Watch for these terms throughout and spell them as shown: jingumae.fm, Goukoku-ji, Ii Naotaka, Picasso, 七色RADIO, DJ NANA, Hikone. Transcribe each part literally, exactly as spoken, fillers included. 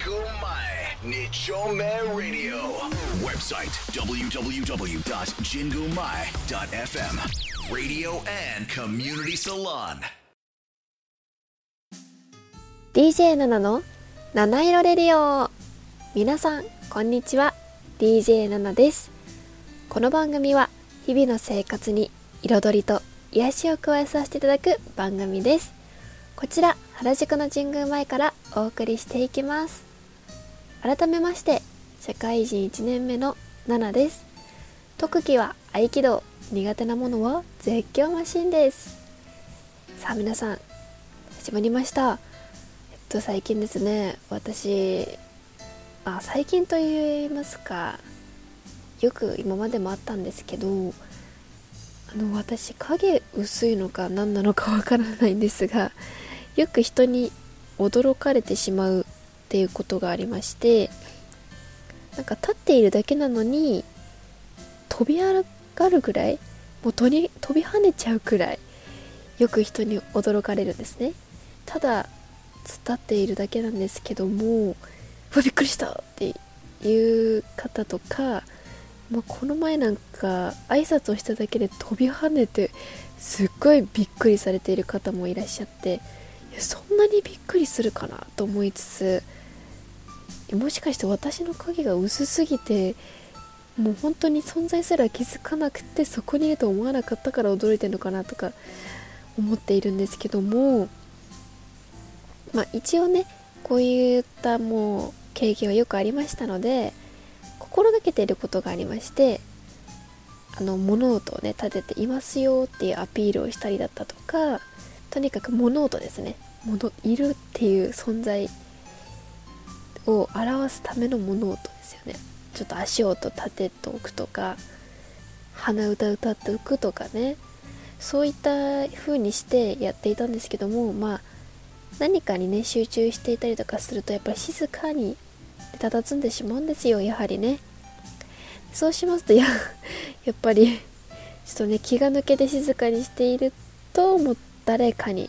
Website ダブリューダブリューダブリュードットジングマイドットエフエム Radio and Community Salon ディージェー ナナの七色レディオ、皆さんこんにちは。 ディージェー ナナです。この番組は日々の生活に彩りと癒しを加えさせていただく番組です。こちら原宿の神宮前からお送りしていきます。改めまして社会人いちねんめのナナです。特技は合気道、苦手なものは絶叫マシンです。さあ皆さん始まりました。えっと最近ですね、私あ最近と言いますか、よく今までもあったんですけど、あの私影薄いのか何なのかわからないんですが、よく人に驚かれてしまうっていうことがありまして、なんか立っているだけなのに飛び上がるぐらい、もうとに飛び跳ねちゃうくらいよく人に驚かれるんですね。ただ立っているだけなんですけども、うわびっくりしたっていう方とか、まあ、この前なんか挨拶をしただけで飛び跳ねてすっごいびっくりされている方もいらっしゃって、いやそんなにびっくりするかなと思いつつ、もしかして私の影が薄すぎてもう本当に存在すら気づかなくてそこにいると思わなかったから驚いてるのかなとか思っているんですけども、まあ一応ねこういったもう経験はよくありましたので、心がけていることがありまして、あの物音をね立てていますよっていうアピールをしたりだったとか、とにかく物音ですね、物いるっていう存在を表すための物音ですよね。ちょっと足音立てておくとか、鼻歌歌っておくとかね、そういった風にしてやっていたんですけども、まあ何かにね集中していたりとかするとやっぱり静かに佇んでしまうんですよ、やはりね。そうしますと や, やっぱりちょっとね気が抜けて静かにしていると、もう誰かに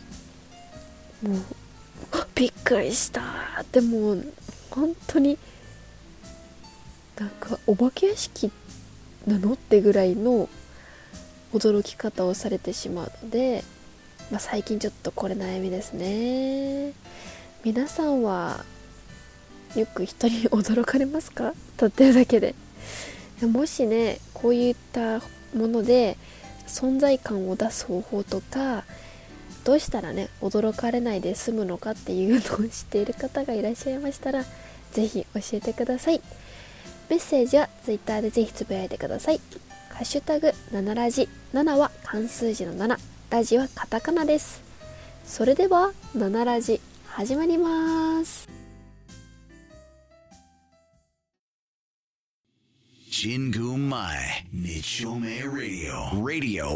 もうびっくりしたって、もう本当になんかお化け屋敷なのってぐらいの驚き方をされてしまうので、まあ、最近ちょっとこれ悩みですね。皆さんはよく人に驚かれますか？立ってるだけで。もしねこういったもので存在感を出す方法とか、どうしたらね驚かれないで済むのかっていうのを知っている方がいらっしゃいましたら、ぜひ教えてください。メッセージはツイッターでぜひつぶやいてください。ハッシュタグななラジ、ななは漢数字のなな、ラジはカタカナです。それではななラジ始まります。jingumae 日曜メラジオ Radio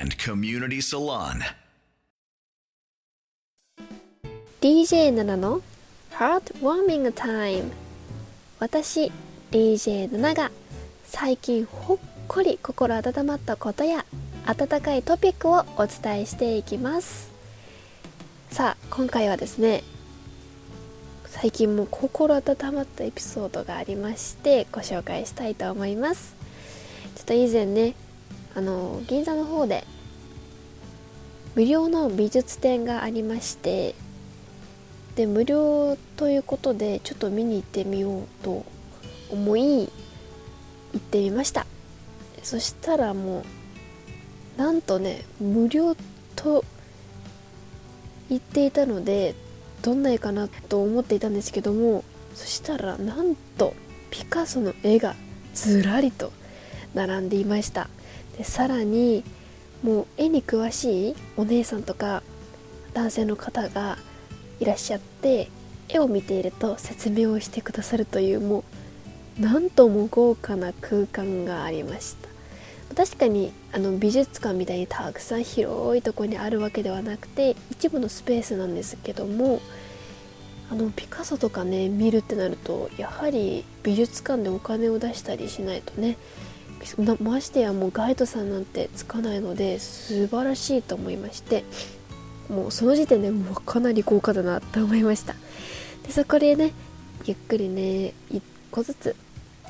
and Community Salon ディージェー ナナの Heartwarming Time。 私 ディージェー ナナが最近ほっこり心温まったことや温かいトピックをお伝えしていきます。さあ今回はですね、最近も心温まったエピソードがありましてご紹介したいと思います。ちょっと以前ねあの銀座の方で無料の美術展がありまして、で無料ということでちょっと見に行ってみようと思い行ってみました。そしたらもうなんとね無料と言っていたのでどんな絵かなと思っていたんですけども、そしたらなんとピカソの絵がずらりと並んでいました。でさらにもう絵に詳しいお姉さんとか男性の方がいらっしゃって、絵を見ていると説明をしてくださるという、もうなんとも豪華な空間がありました。確かにあの美術館みたいにたくさん広いところにあるわけではなくて一部のスペースなんですけども、あのピカソとかね見るってなるとやはり美術館でお金を出したりしないとね、ましてやもうガイドさんなんてつかないので素晴らしいと思いまして、もうその時点でもうかなり豪華だなと思いました。でそこでねゆっくりね一個ずつ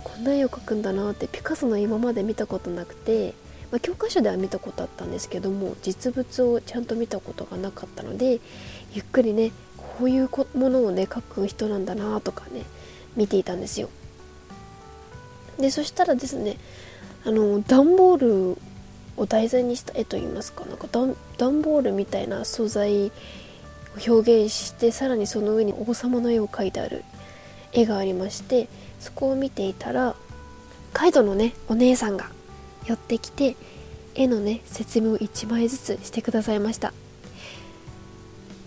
こんな絵を描くんだなって、ピカソの今まで見たことなくて、まあ、教科書では見たことあったんですけども、実物をちゃんと見たことがなかったので、ゆっくりねこういうものをね描く人なんだなとかね見ていたんですよ。でそしたらですね、あの段ボールを題材にした絵といいますか、なんか段ボールみたいな素材を表現して、さらにその上に王様の絵を描いてある絵がありまして、そこを見ていたらカイトのねお姉さんが寄ってきて、絵のね説明をいちまいずつしてくださいました。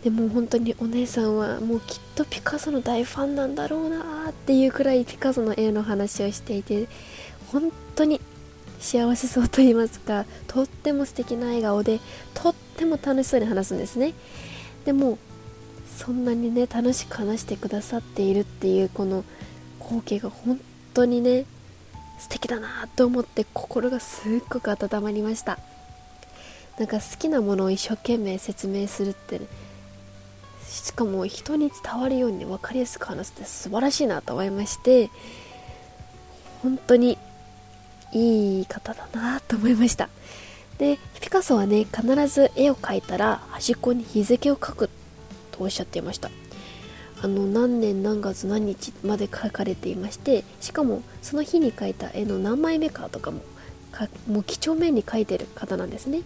でもう本当にお姉さんはもうきっとピカソの大ファンなんだろうなっていうくらいピカソの絵の話をしていて、本当に幸せそうと言いますか、とっても素敵な笑顔で、とっても楽しそうに話すんですね。でもそんなにね楽しく話してくださっているっていうこの光景が本当にね素敵だなと思って、心がすっごく温まりました。なんか好きなものを一生懸命説明するって、ね、しかも人に伝わるように分かりやすく話すって素晴らしいなと思いまして、本当にいい方だなと思いました。でピカソはね必ず絵を描いたら端っこに日付を描くとおっしゃっていました。あの何年何月何日まで描かれていまして、しかもその日に描いた絵の何枚目かとかもかもう几帳面に描いてる方なんですね。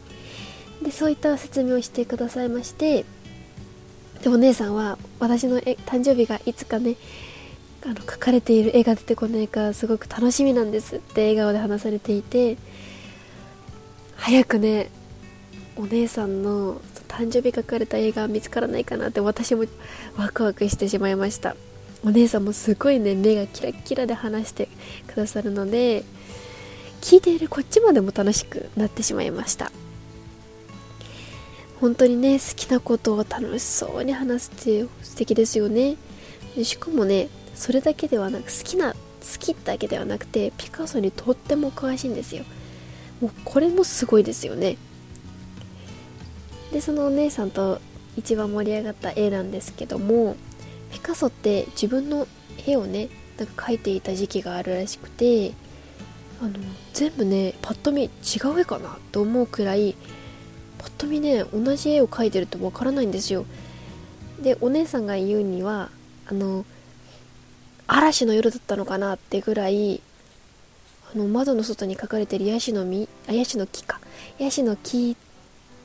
でそういった説明をしてくださいまして、でお姉さんは私の絵誕生日がいつかねあの描かれている絵が出てこないかすごく楽しみなんですって笑顔で話されていて、早くねお姉さんの誕生日描かれた絵が見つからないかなって私もワクワクしてしまいました。お姉さんもすごいね目がキラキラで話してくださるので、聞いているこっちまでも楽しくなってしまいました。本当にね好きなことを楽しそうに話すって素敵ですよね。でしかもねそれだけではなく、好きな好きだけではなくてピカソにとっても詳しいんですよ。もうこれもすごいですよね。でそのお姉さんと一番盛り上がった絵なんですけども、ピカソって自分の絵をねなんか描いていた時期があるらしくて、あの全部ねパッと見違う絵かなと思うくらい、パッと見ね同じ絵を描いてるとわからないんですよ。でお姉さんが言うにはあの嵐の夜だったのかなってぐらい、あの窓の外に描かれているヤシの実、あ、ヤシの木か、ヤシの木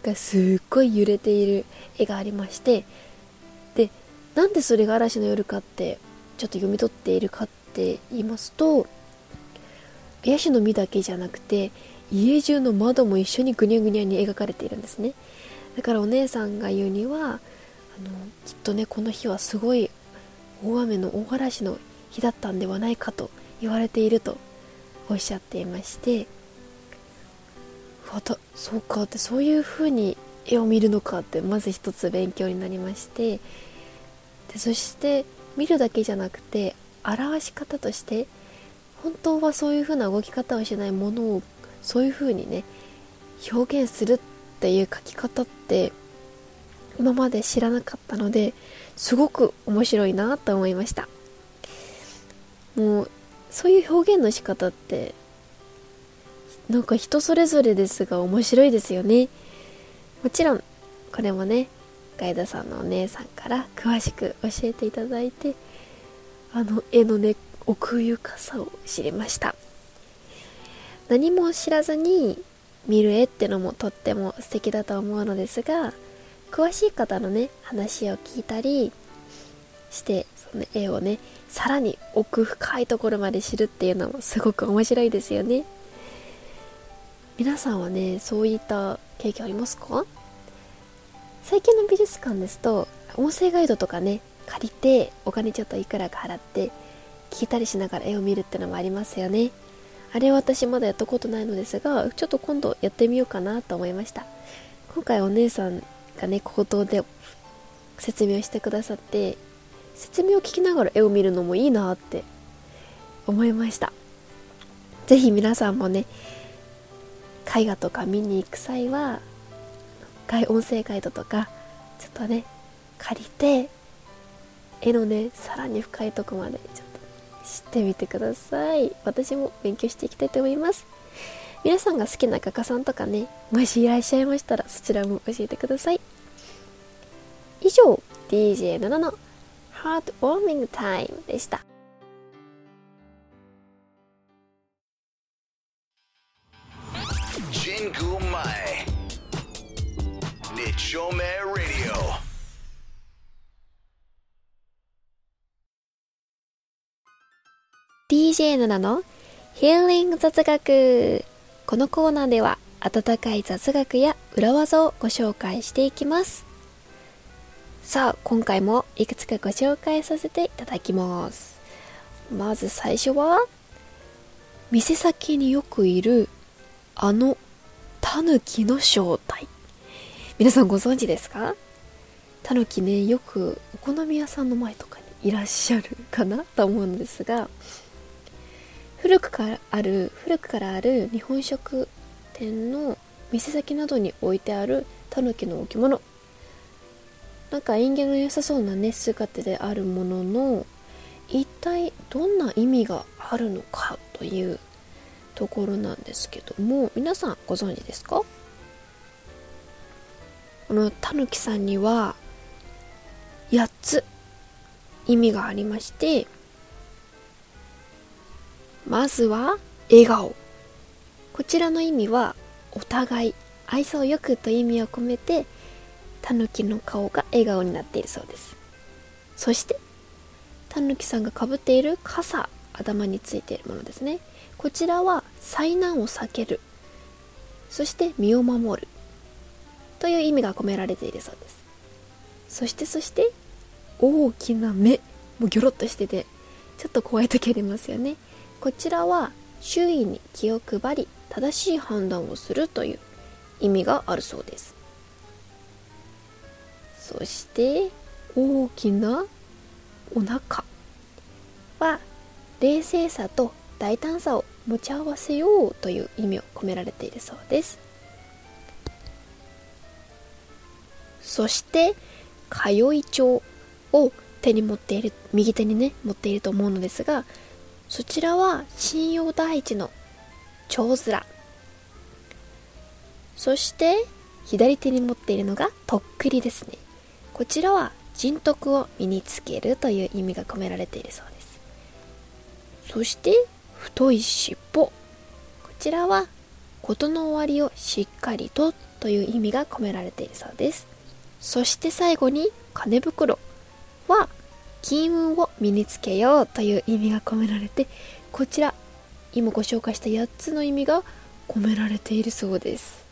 がすっごい揺れている絵がありまして、でなんでそれが嵐の夜かってちょっと読み取っているかって言いますと、ヤシの実だけじゃなくて家中の窓も一緒にぐにゃぐにゃに描かれているんですね。だからお姉さんが言うにはあのきっとねこの日はすごい大雨の大嵐の日だったんではないかと言われているとおっしゃっていまして、わたそうかって、そういう風に絵を見るのかってまず一つ勉強になりまして、でそして見るだけじゃなくて表し方として本当はそういう風な動き方をしないものをそういう風にね表現するっていう描き方って今まで知らなかったので、すごく面白いなと思いました。もうそういう表現の仕方ってなんか人それぞれですが面白いですよね。もちろんこれもねガイドさんのお姉さんから詳しく教えていただいて、あの絵のね奥深さを知りました。何も知らずに見る絵ってのもとっても素敵だと思うのですが、詳しい方のね話を聞いたりしてその絵をねさらに奥深いところまで知るっていうのもすごく面白いですよね。皆さんはねそういった経験ありますか？最近の美術館ですと音声ガイドとかね借りてお金ちょっといくらか払って聞いたりしながら絵を見るってのもありますよね。あれは私まだやったことないのですが、ちょっと今度やってみようかなと思いました。今回お姉さんがね口頭で説明をしてくださって、説明を聞きながら絵を見るのもいいなって思いました。ぜひ皆さんもね絵画とか見に行く際は音声ガイドとかちょっとね借りて絵のねさらに深いとこまでちょっと知ってみてください。私も勉強していきたいと思います。皆さんが好きな画家さんとかね、もしいらっしゃいましたらそちらも教えてください。以上 ディージェー ナナのハートウォーミングタイムでした。jingumae 日常名ラジオ。ディージェー ナナのヒーリング雑学。このコーナーでは温かい雑学や裏技をご紹介していきます。さあ今回もいくつかご紹介させていただきます。まず最初は店先によくいるあのタヌキの正体。皆さんご存知ですか？タヌキね、よくお好み屋さんの前とかにいらっしゃるかなと思うんですが、古くからある、古くからある日本食店の店先などに置いてあるタヌキの置物。なんか縁起の良さそうなね姿であるものの、一体どんな意味があるのかというところなんですけども、皆さんご存知ですか？このタヌキさんにはやっつ意味がありまして、まずは笑顔。こちらの意味はお互い愛想よくという意味を込めて、タヌキの顔が笑顔になっているそうです。そしてタヌキさんがかぶっている傘、頭についているものですね。こちらは災難を避ける、そして身を守るという意味が込められているそうです。そしてそして大きな目、もうギョロッとしててちょっと怖い時ありますよね。こちらは周囲に気を配り正しい判断をするという意味があるそうです。そして大きなお腹は冷静さと大胆さを持ち合わせようという意味を込められているそうです。そして通い帳を手に持っている、右手にね持っていると思うのですが、そちらは信用第一の長面。そして左手に持っているのがとっくりですね。こちらは人徳を身につけるという意味が込められているそうです。そして太い尻尾、こちらは事の終わりをしっかりとという意味が込められているそうです。そして最後に金袋は金運を身につけようという意味が込められて、こちら今ご紹介したやっつの意味が込められているそうです。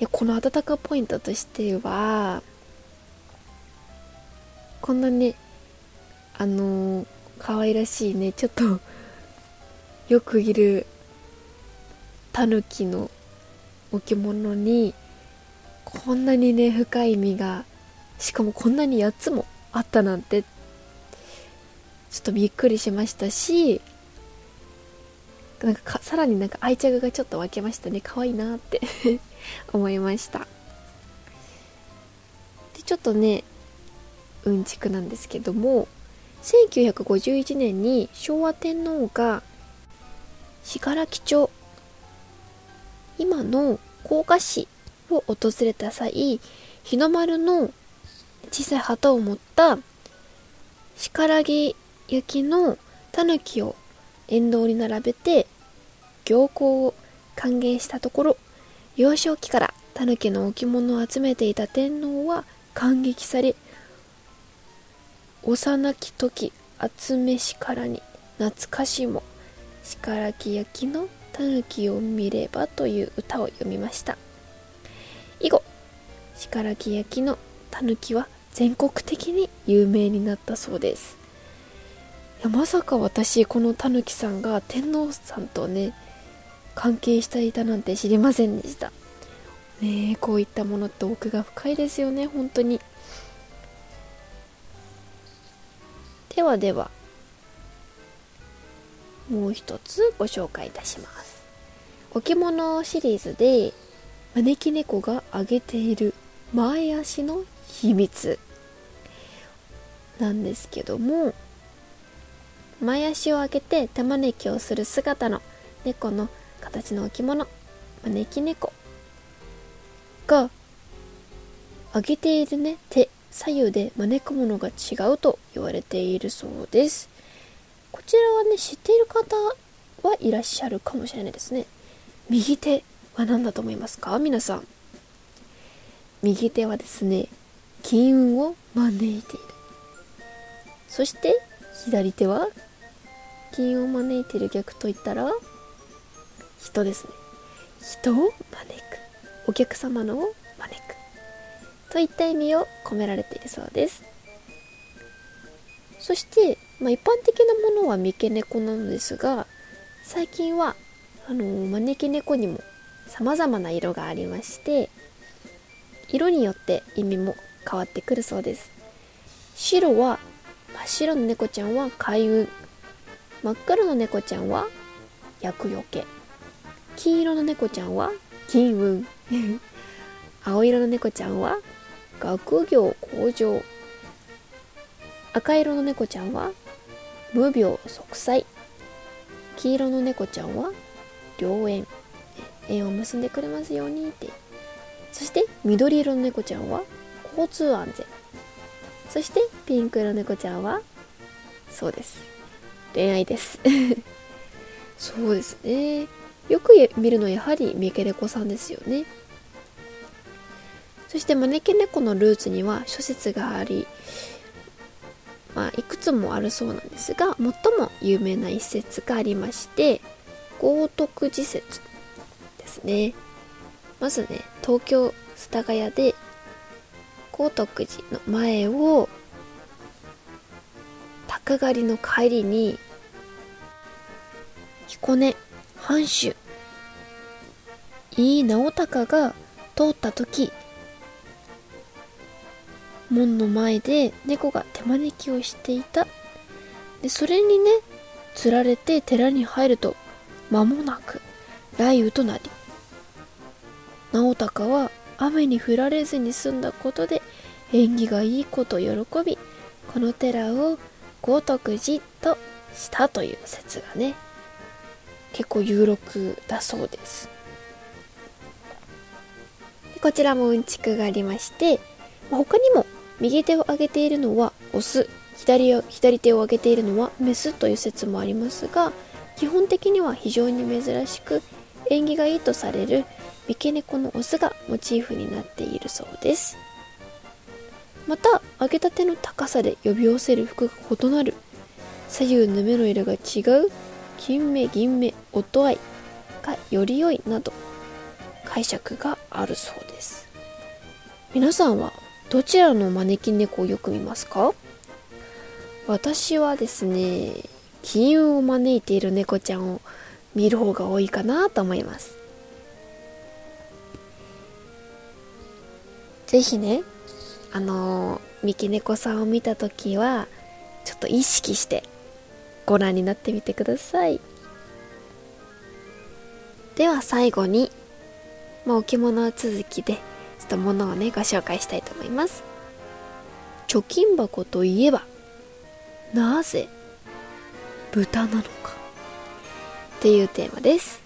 いや、この温かポイントとしては、こんなねあのー、可愛らしいねちょっとよくいるタヌキの置物にこんなにね深い意味が、しかもこんなにやっつもあったなんてちょっとびっくりしましたし、なんかかさらになんか愛着がちょっと湧きましたね。可愛いなって思いました。でちょっとねうんちくなんですけども、せんきゅうひゃくごじゅういちねんに昭和天皇が信楽町、今の甲賀市を訪れた際、日の丸の小さい旗を持った信楽行きのタヌキを沿道に並べて行幸を歓迎したところ、幼少期からタヌキの置物を集めていた天皇は感激され、幼き時集めしからに懐かしも信楽焼きのタヌキを見ればという歌を詠みました。以後信楽焼きのタヌキは全国的に有名になったそうです。いや、まさか私このタヌキさんが天皇さんとね関係していたなんて知りませんでしたね。えこういったものって奥が深いですよね、本当に。ではではもう一つご紹介いたします。置物シリーズで招き猫が上げている前足の秘密。なんですけども、前足を上げて玉ねきをする姿の猫の形の置物、招き猫が上げているね手左右で招くものが違うと言われているそうです。こちらはね、知っている方はいらっしゃるかもしれないですね。右手は何だと思いますか皆さん。右手はですね、金運を招いている。そして左手は金運を招いている逆といったら人ですね。人を招く、お客様のを招くといった意味を込められているそうです。そして、まあ、一般的なものは三毛猫なのですが、最近はあの招き猫にも様々な色がありまして、色によって意味も変わってくるそうです。白は真っ白の猫ちゃんは開運、真っ黒の猫ちゃんは厄除け、黄色の猫ちゃんは金運青色の猫ちゃんは学業向上、赤色の猫ちゃんは無病息災、黄色の猫ちゃんは良縁、縁を結んでくれますようにって。そして緑色の猫ちゃんは交通安全、そしてピンク色の猫ちゃんはそうです、恋愛ですそうですね、よく見るのはやはり三毛猫さんですよね。そして招き猫のルーツには諸説があり、まあ、いくつもあるそうなんですが、最も有名な一説がありまして、豪徳寺説ですね。まずね、東京世田谷で豪徳寺の前を鷹狩りの帰りに彦根藩主井伊直孝が通った時、門の前で猫が手招きをしていた。でそれにね、つられて寺に入ると間もなく雷雨となり、直孝は雨に降られずに済んだことで縁起がいいことを喜び、この寺を豪徳寺としたという説がね、結構有力だそうです。でこちらもうんちくがありまして、他にも右手を上げているのはオス、左を、左手を上げているのはメスという説もありますが、基本的には非常に珍しく縁起がいいとされる三毛猫のオスがモチーフになっているそうです。また上げた手の高さで呼び寄せる服が異なる、左右の目の色が違う、金目銀目音合いがより良いなど解釈があるそうです。皆さんはどちらの招き猫をよく見ますか？私はですね、金運を招いている猫ちゃんを見る方が多いかなと思います。ぜひね、あの三毛猫さんを見たときはちょっと意識してご覧になってみてください。では最後に、まあ、置物続きでちょっと物をねご紹介したいと思います。貯金箱といえばなぜ豚なのかっていうテーマです。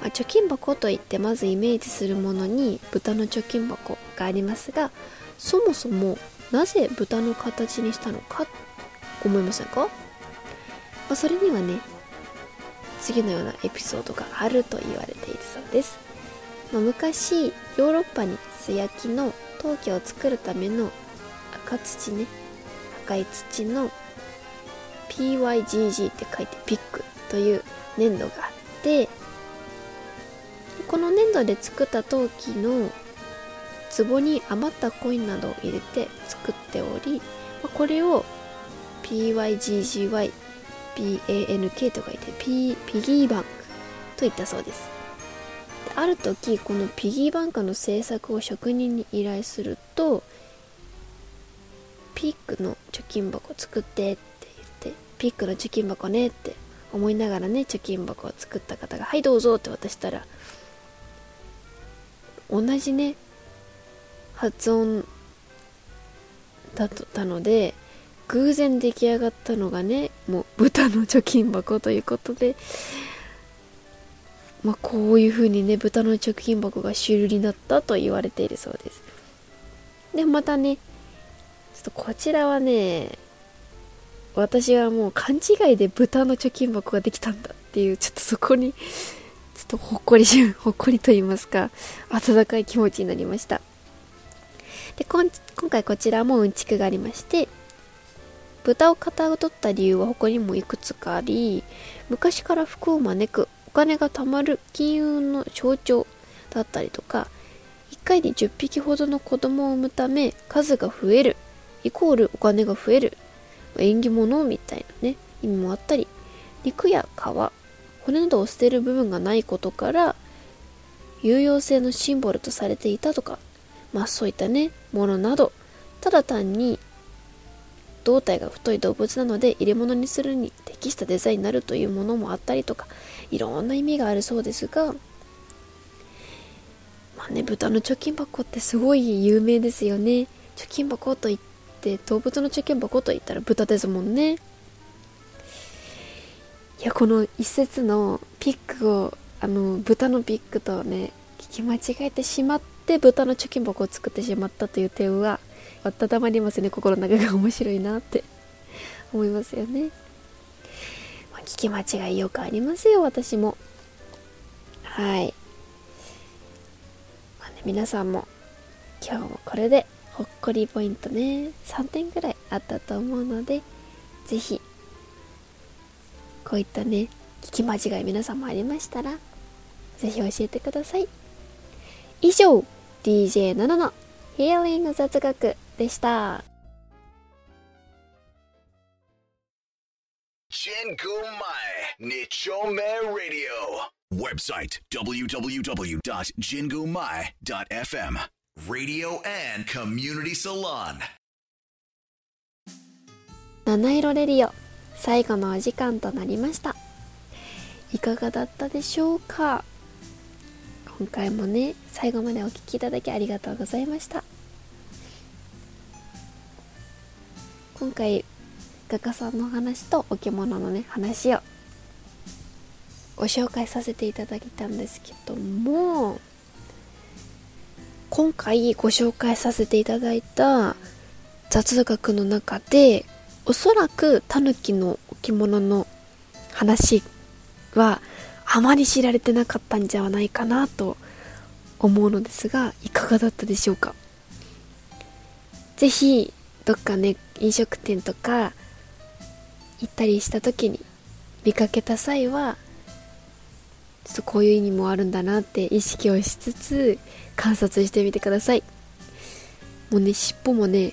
まあ、貯金箱といってまずイメージするものに豚の貯金箱がありますが、そもそもなぜ豚の形にしたのか思いませんか？まあ、それにはね、次のようなエピソードがあると言われているそうです。まあ、昔ヨーロッパに素焼きの陶器を作るための赤土ね、赤い土の ピーワイジージー って書いてピックという粘土があって、この粘土で作った陶器の壺に余ったコインなどを入れて作っており、これを ピーワイジージーワイ、 バンク と書いて ピ, ピギーバンクといったそうです。ある時このピギーバンクの製作を職人に依頼すると、ピックの貯金箱作ってって言って、ピックの貯金箱ねって思いながらね、貯金箱を作った方がはいどうぞって渡したら、同じね発音だったので偶然出来上がったのがね、もう豚の貯金箱ということで、まあ、こういう風にね、豚の貯金箱が主流になったと言われているそうです。で、またね、ちょっとこちらはね、私はもう勘違いで豚の貯金箱ができたんだっていう、ちょっとそこに、ちょっとほっこりし、ほっこりと言いますか、温かい気持ちになりました。で、こん今回こちらもうんちくがありまして、豚をかたどった理由は他にもいくつかあり、昔から福を招く、お金が貯まる金運の象徴だったりとか、いっかいでじゅっぴきほどの子供を産むため数が増えるイコールお金が増える縁起物みたいなね意味もあったり、肉や皮骨などを捨てる部分がないことから有用性のシンボルとされていたとか、まあそういったねものなど、ただ単に胴体が太い動物なので入れ物にするに適したデザインになるというものもあったりとか、いろんな意味があるそうですが、まあね、豚の貯金箱ってすごい有名ですよね。貯金箱といって動物の貯金箱といったら豚ですもんね。いや、この一節のピックをあの豚のピックとね聞き間違えてしまって豚の貯金箱を作ってしまったという点は温まりますね。心の中が面白いなって思いますよね、まあ、聞き間違いよくありますよ、私も。はい、まあね、皆さんも今日もこれでほっこりポイントねさんてんぐらいあったと思うので、ぜひこういったね聞き間違い皆さんもありましたらぜひ教えてください。以上 ディージェー ナナのヒーリング雑学でした。jingumae 日曜メレディオ website ダブリューダブリューダブリュードット ジングマイ ドット エフエム radio and community salon 七色レディオ最後のお時間となりました。いかがだったでしょうか。今回もね、最後までお聞きいただきありがとうございました。今回、画家さんの話とお着物のね、話をご紹介させていただいたんですけども、今回ご紹介させていただいた雑学の中で、おそらくタヌキのお着物の話は、あまり知られてなかったんじゃないかなと思うのですが、いかがだったでしょうか。ぜひどっかね飲食店とか行ったりした時に見かけた際は、ちょっとこういう意味もあるんだなって意識をしつつ観察してみてください。もうね、尻尾もね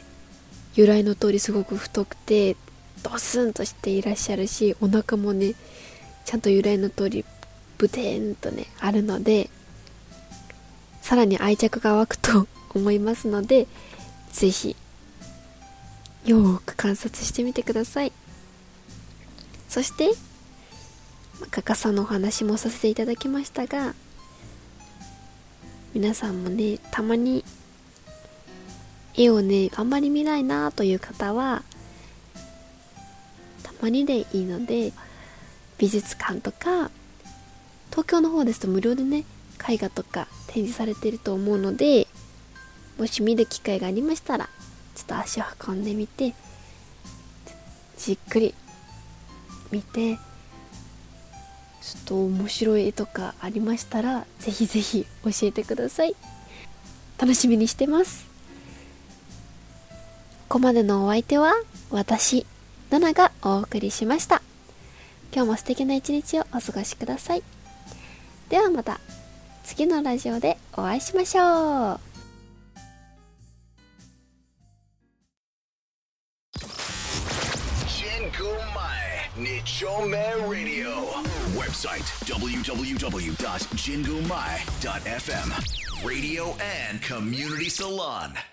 由来の通りすごく太くてドスンとしていらっしゃるし、お腹もねちゃんと由来の通りブテーンとねあるので、さらに愛着が湧くと思いますので、ぜひよーく観察してみてください。そして画家さんのお話もさせていただきましたが、皆さんもねたまに絵をねあんまり見ないなという方は、たまにでいいので美術館とか、東京の方ですと無料でね絵画とか展示されていると思うので、もし見る機会がありましたらちょっと足を運んでみて、じっくり見て、ちょっと面白い絵とかありましたらぜひぜひ教えてください。楽しみにしてます。ここまでのお相手は私ナナがお送りしました。今日も素敵な一日をお過ごしください。ではまた次のラジオでお会いしましょう。日曜メレディオ website ダブリューダブリューダブリュードット ジングマイ ドット エフエム radio and community salon